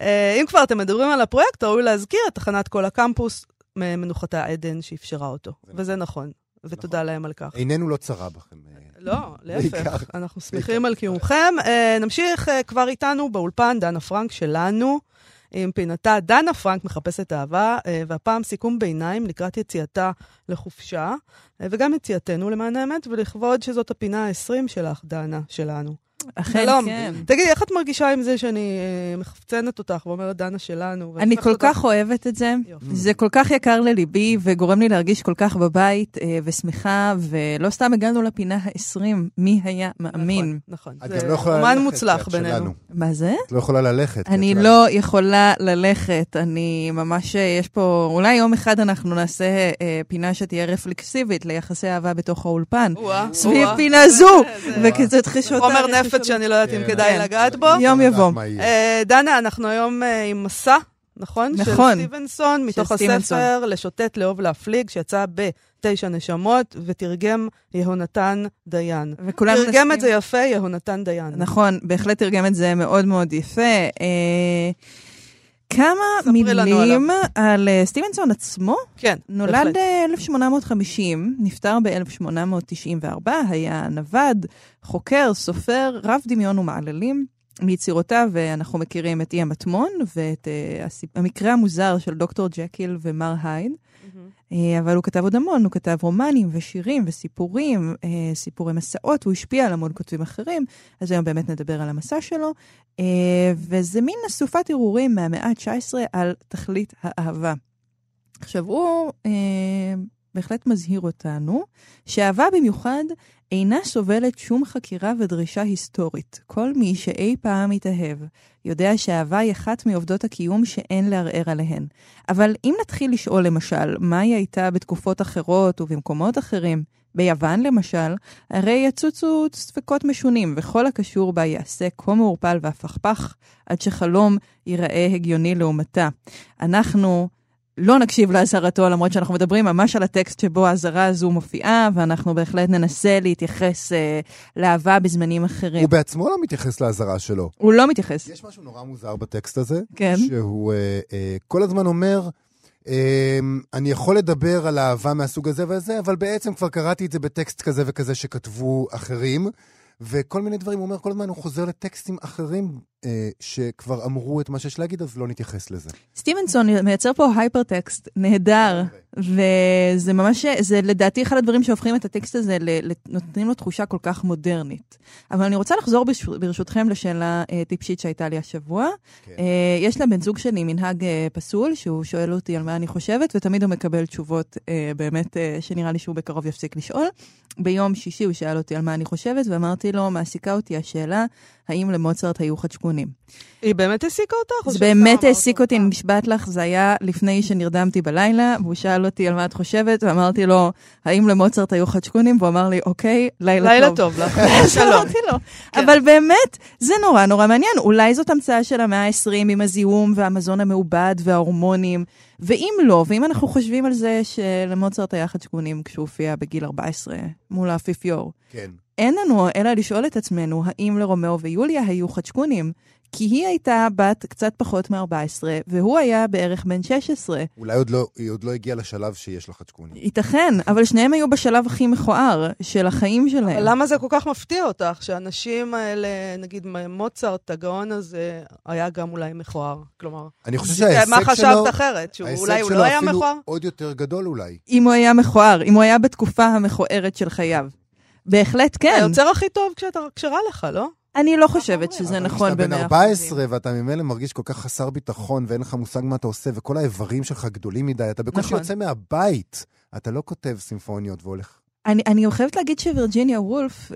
אם כבר אתם מדברים על הפרויקט, ראוי להזכיר את תחנת כל הקמפוס ממנוחתה עדן שאפשרה אותו. וזה נכון, ותודה להם על כך. איננו לא צרה בכם. לא, להפך, אנחנו שמחים על קיומכם. נמשיך כבר איתנו באולפן דנה פרנק שלנו, עם פינתה דנה פרנק מחפשת אהבה, והפעם סיכום ביניים לקראת יציאתה לחופשה, וגם יציאתנו למען האמת, ולכבוד שזאת הפינה ה-20 שלך, דנה, שלנו. אכן, כן. תגידי, איך את מרגישה עם זה שאני מחפצנת אותך ואומרת דנה שלנו? אני כל כך אוהבת את זה. זה כל כך יקר לליבי, וגורם לי להרגיש כל כך בבית, ושמחה, ולא סתם הגענו לפינה ה-20, מי היה מאמין. נכון, זה אומן מוצלח בינינו. מה זה? את לא יכולה ללכת. אני לא יכולה ללכת, אני ממש, יש פה, אולי יום אחד אנחנו נעשה פינה שתהיה רפלקסיבית ליחסי אהבה בתוך האולפן. סביב פינה זו, וכזאת חישות נפת. שאני לא יודעת אם כדאי לגעת בו. יום יבוא. דנה, אנחנו היום עם מסע, נכון? נכון. של סטיבנסון, מתוך הספר לשוטט, לאהוב, להפליג, שיצא ב9 נשמות, ותרגם יהונתן דיין. תרגם את זה יפה, יהונתן דיין. נכון, בהחלט תרגם את זה מאוד מאוד יפה. כמה מילים על סטיבנסון עצמו? כן. נולד ב-1850, נפטר ב-1894, היה נווד, חוקר, סופר, רב דמיון ומעללים. מיצירותיו אנחנו מכירים את אי המטמון ואת המקרה המוזר של דוקטור ג'קיל ומר הייד. אבל הוא כתב עוד המון, הוא כתב רומנים ושירים וסיפורים, סיפורי מסעות, הוא השפיע על המון כותבים אחרים, אז היום באמת נדבר על המסע שלו, וזה מין אסופת ערעורים מהמאה ה-19 על תכלית האהבה. עכשיו הוא בהחלט מזהיר אותנו, שאהבה במיוחד אינה סובלת שום חקירה ודרישה היסטורית. כל מי שאי פעם מתאהב יודע שהאהבה היא אחת מעובדות הקיום שאין לערער עליהן. אבל אם נתחיל לשאול למשל, מה היא הייתה בתקופות אחרות ובמקומות אחרים, ביוון למשל, הרי יצוצו ספקות משונים, וכל הקשור בה יעשה כה מעורפל והפכפך, עד שחלום ייראה הגיוני לעומתה. אנחנו לא נקשיב להזהרתו, למרות שאנחנו מדברים ממש על הטקסט שבו ההזהרה הזו מופיעה, ואנחנו בהחלט ננסה להתייחס לאהבה בזמנים אחרים. הוא בעצמו לא מתייחס להזהרה שלו. הוא לא מתייחס. יש משהו נורא מוזר בטקסט הזה, כן. שהוא כל הזמן אומר, אני יכול לדבר על אהבה מהסוג הזה והזה, אבל בעצם כבר קראתי את זה בטקסט כזה וכזה שכתבו אחרים, וכל מיני דברים, הוא אומר כל הזמן, הוא חוזר לטקסטים אחרים שכבר אמרו את מה שיש להגיד, אז לא נתייחס לזה. סטיבנסון מייצר פה הייפרטקסט נהדר, וזה ממש, זה לדעתי אחד הדברים שהופכים את הטקסט הזה, נותנים לו תחושה כל כך מודרנית. אבל אני רוצה לחזור ברשותכם לשאלה טיפשית שהייתה לי השבוע. יש לבן זוג שלי מנהג פסול, שהוא שואל אותי על מה אני חושבת, ותמיד הוא מקבל תשובות באמת שנראה לי שהוא בקרוב יפסיק לשאול. ביום שישי הוא שאל אותי על מה אני חושבת, ואמרתי לו, מעסיקה אותי השאלה, האם למוצרט היו חדשקונים. היא באמת העסיקה אותך? זה באמת העסיק אותי, נשבעת לך, זה היה לפני שנרדמתי בלילה, והוא שאל אותי על מה את חושבת, ואמרתי לו, האם למוצרט היו חדשקונים? והוא אמר לי, אוקיי, לילה טוב. לילה טוב, שלום. אבל באמת, זה נורא נורא מעניין, אולי זאת המצאה של המאה ה-20, עם הזיהום והמזון המעובד וההורמונים, ואם לא, ואם אנחנו חושבים על זה שלמוצרט היה חדשקונים כשהוא הופיע בגיל 14 מול האפיפיור, אין לנו אלא לשאול את עצמנו האם לרומאו ויוליה היו חדשקונים, כי היא הייתה בת קצת פחות מ-14, והוא היה בערך בן 16. אולי היא עוד לא הגיעה לשלב שיש לה חדשקונים. ייתכן, אבל שניהם היו בשלב הכי מכוער של החיים שלהם. למה זה כל כך מפתיע אותך, שהאנשים האלה, נגיד מוצרט, הגאון הזה, היה גם אולי מכוער? כלומר, אני חושב שההישג שלו... מה חשבת אחרת? שאולי הוא לא היה מכוער? ההישג שלו אפילו עוד יותר גדול אולי. אם הוא היה מכוער, אם הוא היה בתקופה המכוערת של חייו. בהחלט כן. היוצר הכי טוב כשרע לך, לא? אני לא חושבת שזה נכון במאה. אתה בן 14 ואתה ממילא מרגיש כל כך חסר ביטחון ואין לך מושג מה אתה עושה וכל האיברים שלך גדולים מדי, אתה בקושי יוצא מהבית, אתה לא כותב סימפוניות והולך. אני חייבת להגיד שווירג'יניה וולף,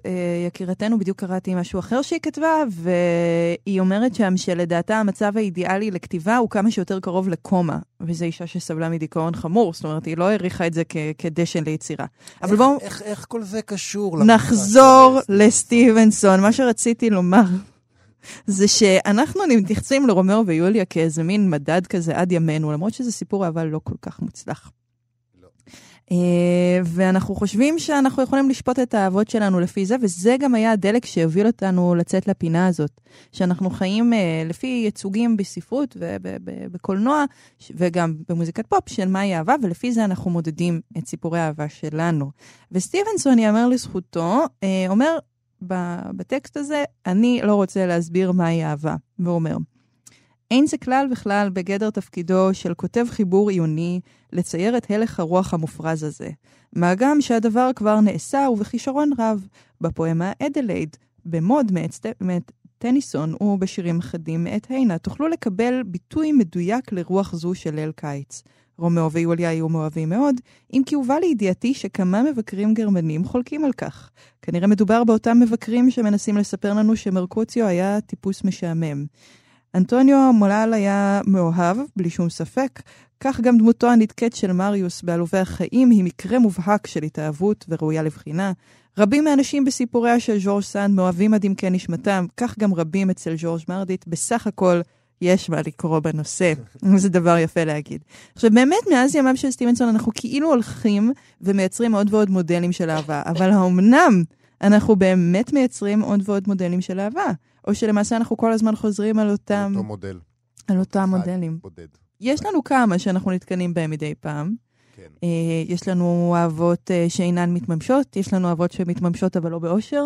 יקירתנו, בדיוק קראתי משהו אחר שהיא כתבה, והיא אומרת שם שלדעתה המצב האידיאלי לכתיבה הוא כמה שיותר קרוב לקומה, וזו אישה שסבלה מדיכאון חמור, זאת אומרת, היא לא העריכה את זה כדשן ליצירה. אבל בואו... איך כל זה קשור? נחזור לסטיבנסון, מה שרציתי לומר... זה שאנחנו נתייחסים לרומאו ויוליה כאיזה מין מדד כזה עד ימינו, למרות שזה סיפור אבל לא כל כך מוצלח. ואנחנו חושבים שאנחנו יכולים לשפוט את האהבות שלנו לפי זה, וזה גם היה הדלק שהוביל אותנו לצאת לפינה הזאת, שאנחנו חיים לפי ייצוגים בספרות ובקולנוע, וגם במוזיקת פופ, של מהי אהבה, ולפי זה אנחנו מודדים את סיפורי האהבה שלנו. וסטיבנסון, יאמר לזכותו, אומר בטקסט הזה, אני לא רוצה להסביר מהי אהבה, והוא אומר, אין זה כלל וכלל בגדר תפקידו של כותב חיבור עיוני לצייר את הלך הרוח המופרז הזה. מה גם שהדבר כבר נעשה ובכישרון רב בפואמה אדלייד, במוד מאת טניסון ובשירים אחדים מאת היינה, תוכלו לקבל ביטוי מדויק לרוח זו של ליל קיץ. רומאו ויוליה היו מאוהבים מאוד, אם כי הובא לידיעתי שכמה מבקרים גרמנים חולקים על כך. כנראה מדובר באותם מבקרים שמנסים לספר לנו שמרקוציו היה טיפוס משעמם. אנטוניו מולל היה מאוהב, בלי שום ספק, כך גם דמותו הנדקת של מריוס בעלובי החיים היא מקרה מובהק של התאהבות וראויה לבחינה. רבים מהאנשים בסיפוריה של ז'ורז' סאנד מאוהבים עד עמקי נשמתם, כך גם רבים אצל ז'ורז' מרדיט, בסך הכל יש מה לקרוא בנושא. זה דבר יפה להגיד. עכשיו באמת מאז ימיו של סטיבנסון אנחנו כאילו הולכים ומייצרים עוד ועוד מודלים של אהבה, אבל האומנם אנחנו באמת מייצרים עוד ועוד מודלים של אהבה? או שלמעשה אנחנו כל הזמן חוזרים על אותם... אותו מודל. על אותם מודלים. בודד. יש לנו כמה שאנחנו נתקנים בהם מדי פעם. כן. יש לנו אהבות שאינן מתממשות, יש לנו אהבות שמתממשות אבל לא באושר,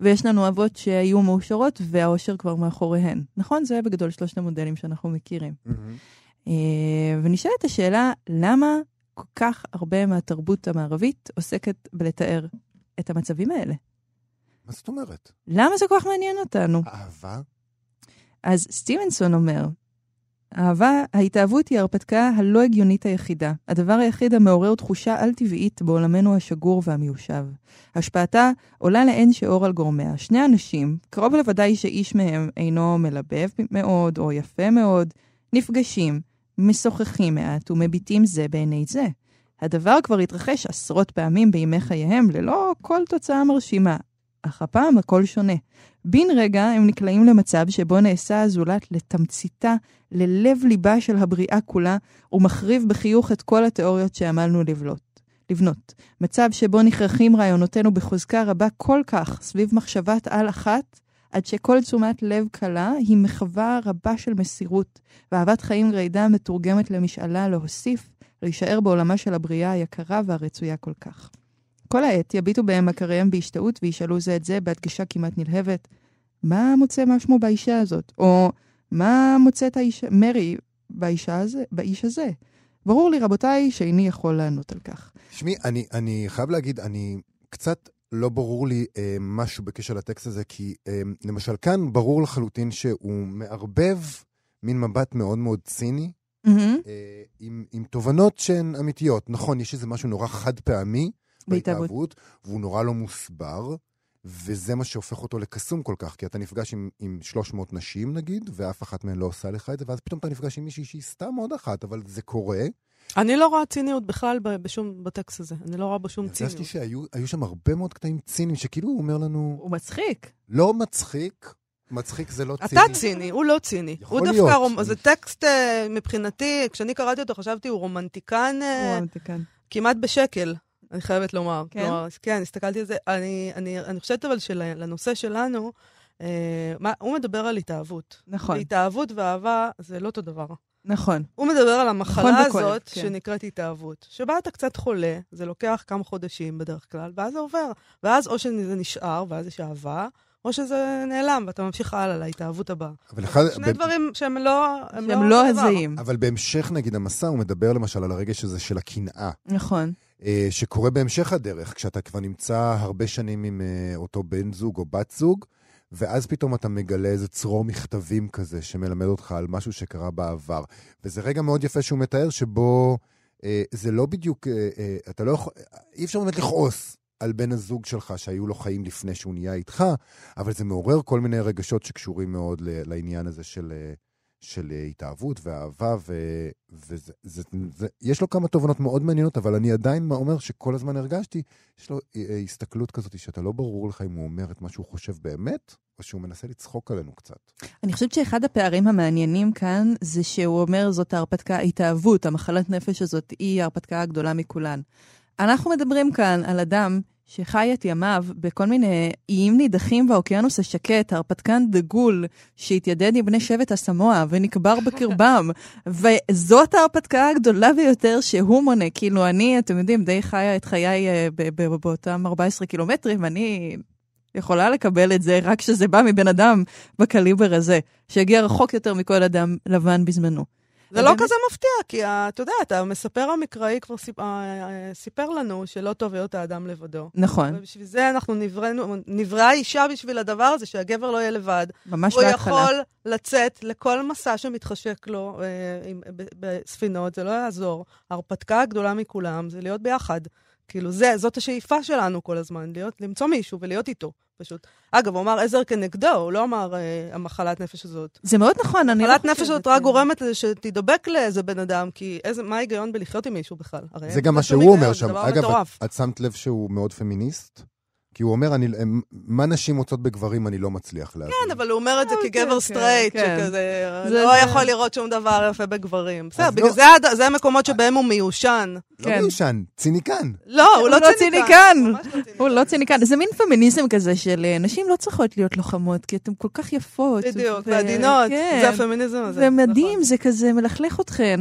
ויש לנו אהבות שהיו מאושרות והאושר כבר מאחוריהן. נכון? זה בגדול שלושת המודלים שאנחנו מכירים. ונשאלת השאלה, למה כל כך הרבה מהתרבות המערבית עוסקת בלתאר את המצבים האלה? מה זאת אומרת? למה זה כל כך מעניין אותנו? אהבה? אז סטיבנסון אומר, אהבה, ההתאהבות היא ההרפתקה הלא הגיונית היחידה. הדבר היחיד המעורר תחושה על-טבעית בעולמנו השגור והמיושב. השפעתה עולה לאין שיעור על גורמיה. שני אנשים, קרוב לוודאי שאיש מהם אינו מלבב מאוד או יפה מאוד, נפגשים, משוחחים מעט ומביטים זה בעיני זה. הדבר כבר התרחש עשרות פעמים בימי חייהם ללא כל תוצאה מרשימה. אך הפעם הכל שונה. בין רגע הם נקלעים למצב שבו נעשה הזולת לתמציתה, ללב ליבה של הבריאה כולה, ומחריב בחיוך את כל התיאוריות שעמלנו לבנות. מצב שבו נכרחים רעיונותינו בחוזקה רבה כל כך סביב מחשבת על אחת, עד שכל תשומת לב קלה היא מחווה רבה של מסירות, ואהבת חיים גרידה מתורגמת למשאלה להוסיף, להישאר בעולמה של הבריאה היקרה והרצויה כל כך. כל העת יביטו בהם מכריהם בהשתאות וישאלו זה את זה בהדגשה כמעט נלהבת, מה מוצא משמו באישה הזאת? או מה מוצא את האישה, מרי באיש הזה? ברור לי רבותיי שאיני יכול לענות על כך. שמי, אני חייב להגיד, אני קצת לא ברור לי משהו בקשר לטקסט הזה, כי למשל כאן ברור לחלוטין שהוא מערבב מין מבט מאוד מאוד ציני, עם תובנות שהן אמיתיות. נכון, יש איזה משהו נורא חד פעמי בהתאהבות, והוא נורא לא מוסבר, וזה מה שהופך אותו לקסום כל כך, כי אתה נפגש עם 300 נשים נגיד, ואף אחת מהן לא עושה לך את זה, ואז פתאום אתה נפגש עם מישהי שהיא סתם עוד אחת, אבל זה קורה. אני לא רואה ציניות בכלל בשום בטקסט הזה, אני לא רואה בשום ציניות. אני חושבת שהיו שם הרבה מאוד קטעים ציניים, שכאילו הוא אומר לנו... הוא מצחיק. לא מצחיק, מצחיק זה לא ציני. אתה ציני, הוא לא ציני. יכול הוא להיות. דווקא, זה טקסט מבחינתי, כשאני קראתי אותו חשבתי הוא רומנטיקן, כמעט בשקל. אני חייבת לומר. כן? כלומר, כן, הסתכלתי על זה. אני חושבת אבל שלנושא שלנו, הוא מדבר על התאהבות. נכון. התאהבות ואהבה זה לא אותו דבר. נכון. הוא מדבר על המחלה נכון הזאת בקולף, כן. שנקראת התאהבות. שבה אתה קצת חולה, זה לוקח כמה חודשים בדרך כלל, ואז זה עובר. ואז או שזה נשאר, ואז יש אהבה, או שזה נעלם, ואתה ממשיך הלאה להתאהבות הבאה. שני דברים שהם לא הזהים. אבל בהמשך, נגיד, המסע, הוא מדבר למשל על הרגש הזה של הקנאה. נכון. שקורה בהמשך הדרך, כשאתה כבר נמצא הרבה שנים עם אותו בן זוג או בת זוג, ואז פתאום אתה מגלה איזה צרור מכתבים כזה, שמלמד אותך על משהו שקרה בעבר. וזה רגע מאוד יפה שהוא מתאר, שבו זה לא בדיוק, אתה לא יכול, אי אפשר באמת לכעוס על בן הזוג שלך, שהיו לו חיים לפני שהוא נהיה איתך, אבל זה מעורר כל מיני רגשות שקשורים מאוד לעניין הזה של התאהבות ואהבה, יש לו כמה תובנות מאוד מעניינות, אבל אני עדיין אומר שכל הזמן הרגשתי, יש לו הסתכלות כזאת, שאתה לא ברור לך אם הוא אומר את מה שהוא חושב באמת, או שהוא מנסה לצחוק עלינו קצת. אני חושבת שאחד הפערים המעניינים כאן, זה שהוא אומר זאת ההרפתקה, התאהבות, המחלת נפש הזאת, היא ההרפתקה הגדולה מכולן. אנחנו מדברים כאן על אדם שחי את ימיו בכל מיני איים נידחים והאוקיינוס השקט, הרפתקן דגול שהתיידד עם בני שבט הסמואה ונקבר בקרבם, וזאת ההרפתקה הגדולה ביותר שהוא מונה, כאילו אני, אתם יודעים, די חיה את חיי באותם 14 קילומטרים, אני יכולה לקבל את זה רק שזה בא מבן אדם בקליבר הזה, שהגיע רחוק יותר מכל אדם לבן בזמנו. זה לא כזה מפתיע, כי אתה יודע, אתה מספר המקראי כבר סיפר לנו שלא טוב להיות האדם לבדו. נכון. ובשביל זה אנחנו נבראה אישה בשביל הדבר הזה, שהגבר לא יהיה לבד. ממש בהתחלה. הוא יכול לצאת לכל מסע שמתחשק לו בספינות, זה לא יעזור. ההרפתקה הגדולה מכולם זה להיות ביחד. כאילו זאת השאיפה שלנו כל הזמן, למצוא מישהו ולהיות איתו. פשוט. אגב, הוא אמר עזר כנגדו, הוא לא אמר המחלת נפש הזאת. זה מאוד נכון. המחלת נפש הזאת רק גורמת לזה שתדבק לאיזה בן אדם, כי מה ההיגיון בלחיות עם מישהו בכלל? זה גם מה שהוא אומר שם. אגב, את שמת לב שהוא מאוד פמיניסט? כי הוא אומר, מה נשים מוצאות בגברים אני לא מצליח להבין. כן, אבל הוא אומר את זה כגבר סטרייט, שכזה לא יכול לראות שום דבר יפה בגברים. זה המקומות שבהם הוא מיושן. לא מיושן, ציניקן. לא, הוא לא ציניקן. הוא לא ציניקן. זה מין פמיניזם כזה של נשים לא צריכות להיות לוחמות, כי אתן כל כך יפות. בדיוק, ועדינות. זה הפמיניזם הזה. זה מדהים, זה כזה מלכלך אתכן.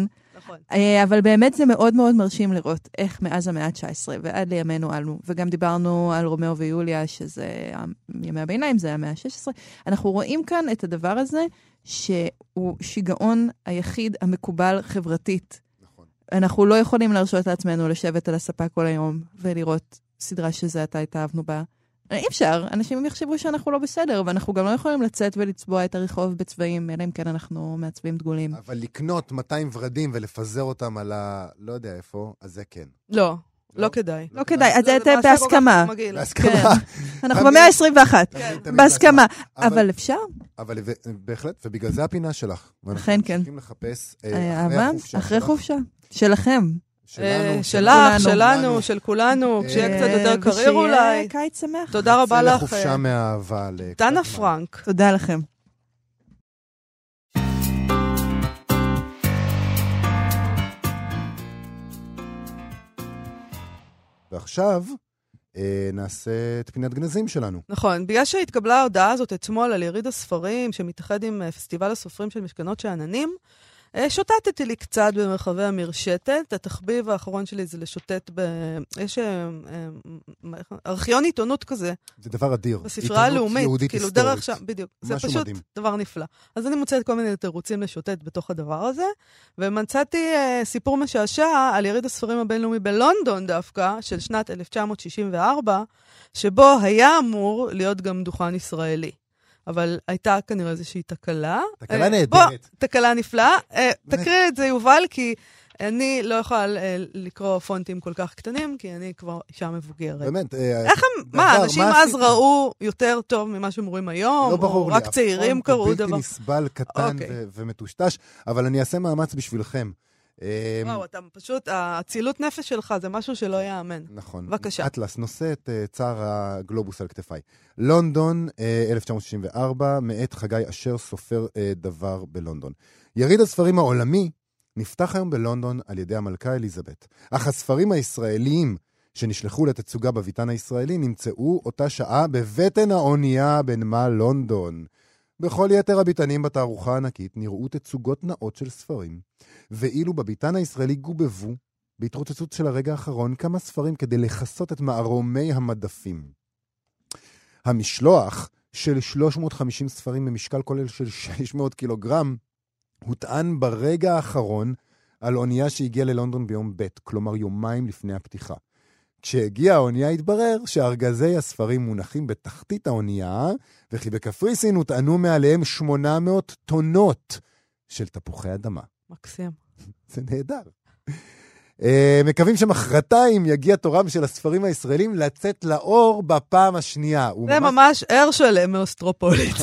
אבל באמת זה מאוד מאוד מרשים לראות איך מאז המאה ה-19 ועד לימינו עלו, וגם דיברנו על רומאו ויוליה, שזה ימי הביניים, זה המאה ה-16. אנחנו רואים כאן את הדבר הזה, שהוא שיגעון היחיד המקובל חברתית. אנחנו לא יכולים להרשות לעצמנו לשבת על הספה כל היום ולראות סדרה שזה עתה התאהבנו בה. אי אפשר, אנשים יחשבו שאנחנו לא בסדר, ואנחנו גם לא יכולים לצאת ולצבוע את הרחוב בצבעים, אלא אם כן אנחנו מעצבים דגולים. אבל לקנות 200 ורדים ולפזר אותם על ה... לא יודע איפה, אז זה כן. לא, לא כדאי. לא כדאי, אז זה בהסכמה. בהסכמה. אנחנו במאה ה-21, בהסכמה. אבל אפשר? אבל בהחלט, ובגלל זה הפינה שלך. אכן, כן. צריכים לחפש אחרי חופשה. שלכם. שלנו, של כולנו, כשיהיה קצת יותר קריר אולי. קיץ שמח. תודה רבה לך. לחופשה מהאהבה. דנה פרנק. תודה לכם. ועכשיו נעשה את פינת גנזים שלנו. נכון, בגלל שהתקבלה ההודעה הזאת אתמול על יריד הספרים, שמתאחד עם פסטיבל הסופרים של משכנות שאננים, שוטטתי לי קצת במרחבי המרשתת, התחביב האחרון שלי זה לשוטט ב... יש ארכיון עיתונות כזה. זה דבר אדיר. בספרה הלאומית, כאילו דרך שם, בדיוק. זה פשוט מדהים. דבר נפלא. אז אני מוצאת כל מיני תירוצים לשוטט בתוך הדבר הזה, ומצאתי סיפור משעשע על יריד הספרים הבינלאומי בלונדון דווקא, של שנת 1964, שבו היה אמור להיות גם דוכן ישראלי. אבל הייתה כנראה איזושהי תקלה. תקלה נהדרת. תקלה נפלאה. תקריא את זה יובל, כי אני לא יכולה לקרוא פונטים כל כך קטנים, כי אני כבר אישה מבוגרת. באמת. איך הם, מה, אנשים אז ראו יותר טוב ממה שהם רואים היום? לא ברור לי. רק צעירים קראו דבר. הפונט הוא בלתי נסבל, קטן ומטושטש, אבל אני אעשה מאמץ בשבילכם. וואו, אתה פשוט, הצילות נפש שלך זה משהו שלא יאמן. נכון. בבקשה. אטלס, נושא את צער הגלובוס על כתפיי. לונדון, 1964, מאת חגי אשר, סופר דבר בלונדון. יריד הספרים העולמי נפתח היום בלונדון על ידי המלכה אליזבת. אך הספרים הישראליים שנשלחו לתצוגה בביתן הישראלי נמצאו אותה שעה בבטן האונייה בנמל לונדון. בכל יתר הביטנים בתערוכה הענקית נראו תצוגות נאות של ספרים, ואילו בביטן הישראלי גובבו, בהתרוצצות של הרגע האחרון, כמה ספרים כדי לחסות את מערומי המדפים. המשלוח של 350 ספרים במשקל כולל של 600 קילוגרם, הוטען ברגע האחרון על אונייה שהגיעה ללונדון ביום ב', כלומר יומיים לפני הפתיחה. כשהגיעה האונייה התברר שארגזי הספרים מונחים בתחתית האונייה, וכי בקפריסין הוטענו מעליהם 800 טונות של תפוחי אדמה. מקסים. זה נהדר. מקווים שמחרתיים יגיע תורם של הספרים הישראלים לצאת לאור בפעם השנייה. זה ממש הרשל מאוסטרופוליץ.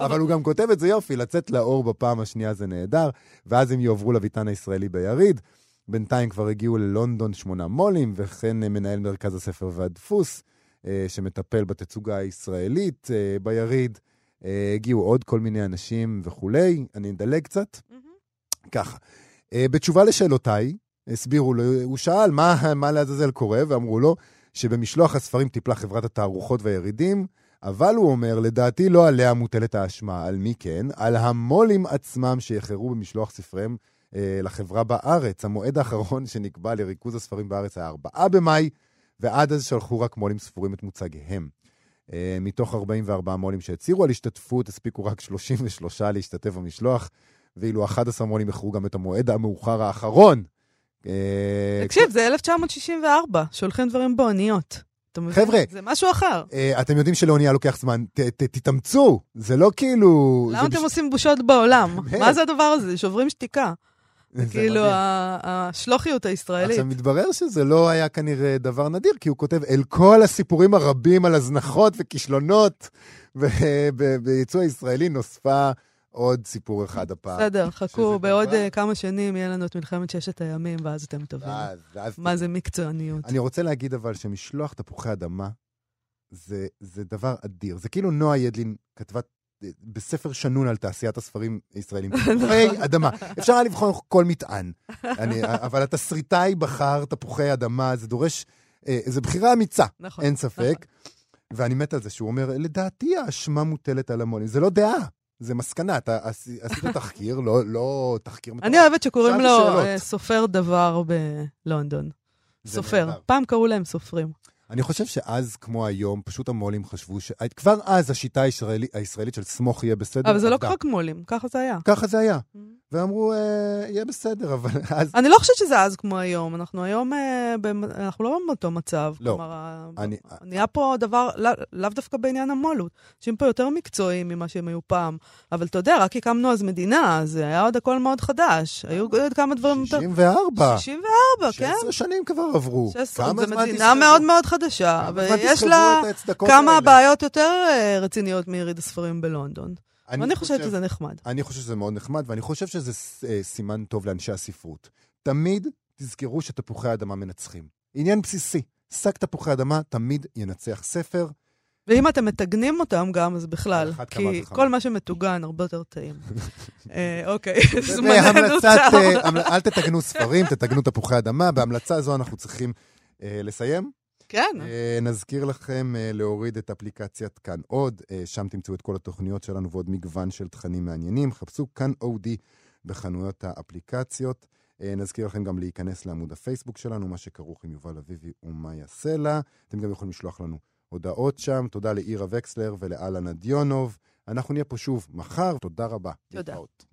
אבל הוא גם כותב את זה יופי, לצאת לאור בפעם השנייה זה נהדר, ואז הם יעברו לביתן הישראלי ביריד. בינתיים כבר הגיעו ללונדון 8 מולים, וכן מנהל מרכז הספר והדפוס, שמטפל בתצוגה הישראלית ביריד. הגיעו עוד כל מיני אנשים וכולי, אני אדלג קצת. ככה, בתשובה לשאלותיי, הסבירו לו, הוא שאל מה לעזאזל קורה, ואמרו לו שבמשלוח הספרים טיפלה חברת התערוכות והירידים, אבל הוא אומר, לדעתי לא עליה מוטלת האשמה, על מי כן? על המולים עצמם שיחרו במשלוח ספריהם, לחברה בארץ. המועד האחרון שנקבע לריכוז הספרים בארץ היה 4 במאי, ועד אז שלחו רק מולים ספורים את מוצגיהם. מתוך 44 מולים שהצירו על השתתפות, הספיקו רק 33 להשתתף במשלוח, ואילו 11 מולים הכרו גם את המועד המאוחר האחרון. תקשיב, זה 1964, שולחים דברים באוניות. חבר'ה, זה משהו אחר. אתם יודעים שלאונייה לוקח זמן, תתאמצו, זה לא כאילו... למה אתם עושים בושות בעולם? מה זה הדבר הזה? שוברים שתיקה. כאילו השלוחיות הישראלית. עכשיו מתברר שזה לא היה כנראה דבר נדיר, כי הוא כותב אל כל הסיפורים הרבים על הזנחות וכישלונות, ובייצוא הישראלי נוספה עוד סיפור אחד הפעם. בסדר, חכו, בעוד כמה שנים יהיה לנו את מלחמת 6 הימים, ואז אתם תבינו. מה זה מקצועניות. אני רוצה להגיד אבל שמשלוח תפוחי אדמה, זה דבר אדיר. זה כאילו נועה ידלין כתבה בספר שנון על תעשיית הספרים הישראלים. תפוחי אדמה. אפשר היה לבחון כל מטען. אבל התסריטאי בחר תפוחי אדמה, זה דורש, זה בחירה אמיצה, אין ספק. ואני מת על זה שהוא אומר, לדעתי האשמה מוטלת על המולים. זה לא דעה. זה מסקנה, אתה עשית תחקיר, לא תחקיר. אני אוהבת שקוראים לו סופר דבר בלונדון. סופר. פעם קראו להם סופרים. אני חושב שאז, כמו היום, פשוט המולים חשבו ש... כבר אז השיטה הישראלית של סמוך יהיה בסדר. אבל זה לא רק מולים, ככה זה היה. ככה זה היה. ואמרו, יהיה בסדר, אבל אז... אני לא חושבת שזה אז כמו היום. אנחנו היום, אנחנו לא באותו מצב. לא. כלומר, נהיה פה דבר, לאו דווקא בעניין המולות. שהם פה יותר מקצועיים ממה שהם היו פעם. אבל אתה יודע, רק הקמנו אז מדינה, אז היה עוד הכל מאוד חדש. היו עוד כמה דברים... 64. 64, כן. 16 שנים כבר עברו. 16, זו מדינה מאוד מאוד חדשה. ויש לה כמה בעיות יותר רציניות מיריד הספרים בלונדון. אני חושבת שזה נחמד. אני חושב שזה מאוד נחמד, ואני חושב שזה סימן טוב לאנשי הספרות. תמיד תזכרו שתפוחי האדמה מנצחים. עניין בסיסי, שק תפוחי האדמה תמיד ינצח ספר. ואם אתם מתגנים אותם גם, אז בכלל, כי כל מה שמתוגן הרבה יותר טעים. אוקיי, זמננו צער. אל תתגנו ספרים, תתגנו תפוחי האדמה. בהמלצה הזו אנחנו צריכים לסיים. כן. נזכיר לכם להוריד את אפליקציית כאן עוד, שם תמצאו את כל התוכניות שלנו ועוד מגוון של תכנים מעניינים, חפשו כאן אודי בחנויות האפליקציות. נזכיר לכם גם להיכנס לעמוד הפייסבוק שלנו, מה שכרוך עם יובל אביבי ומה יעשה לה. אתם גם יכולים לשלוח לנו הודעות שם. תודה לאירה וקסלר ולאלן אדיונוב. אנחנו נהיה פה שוב מחר. תודה רבה. תודה.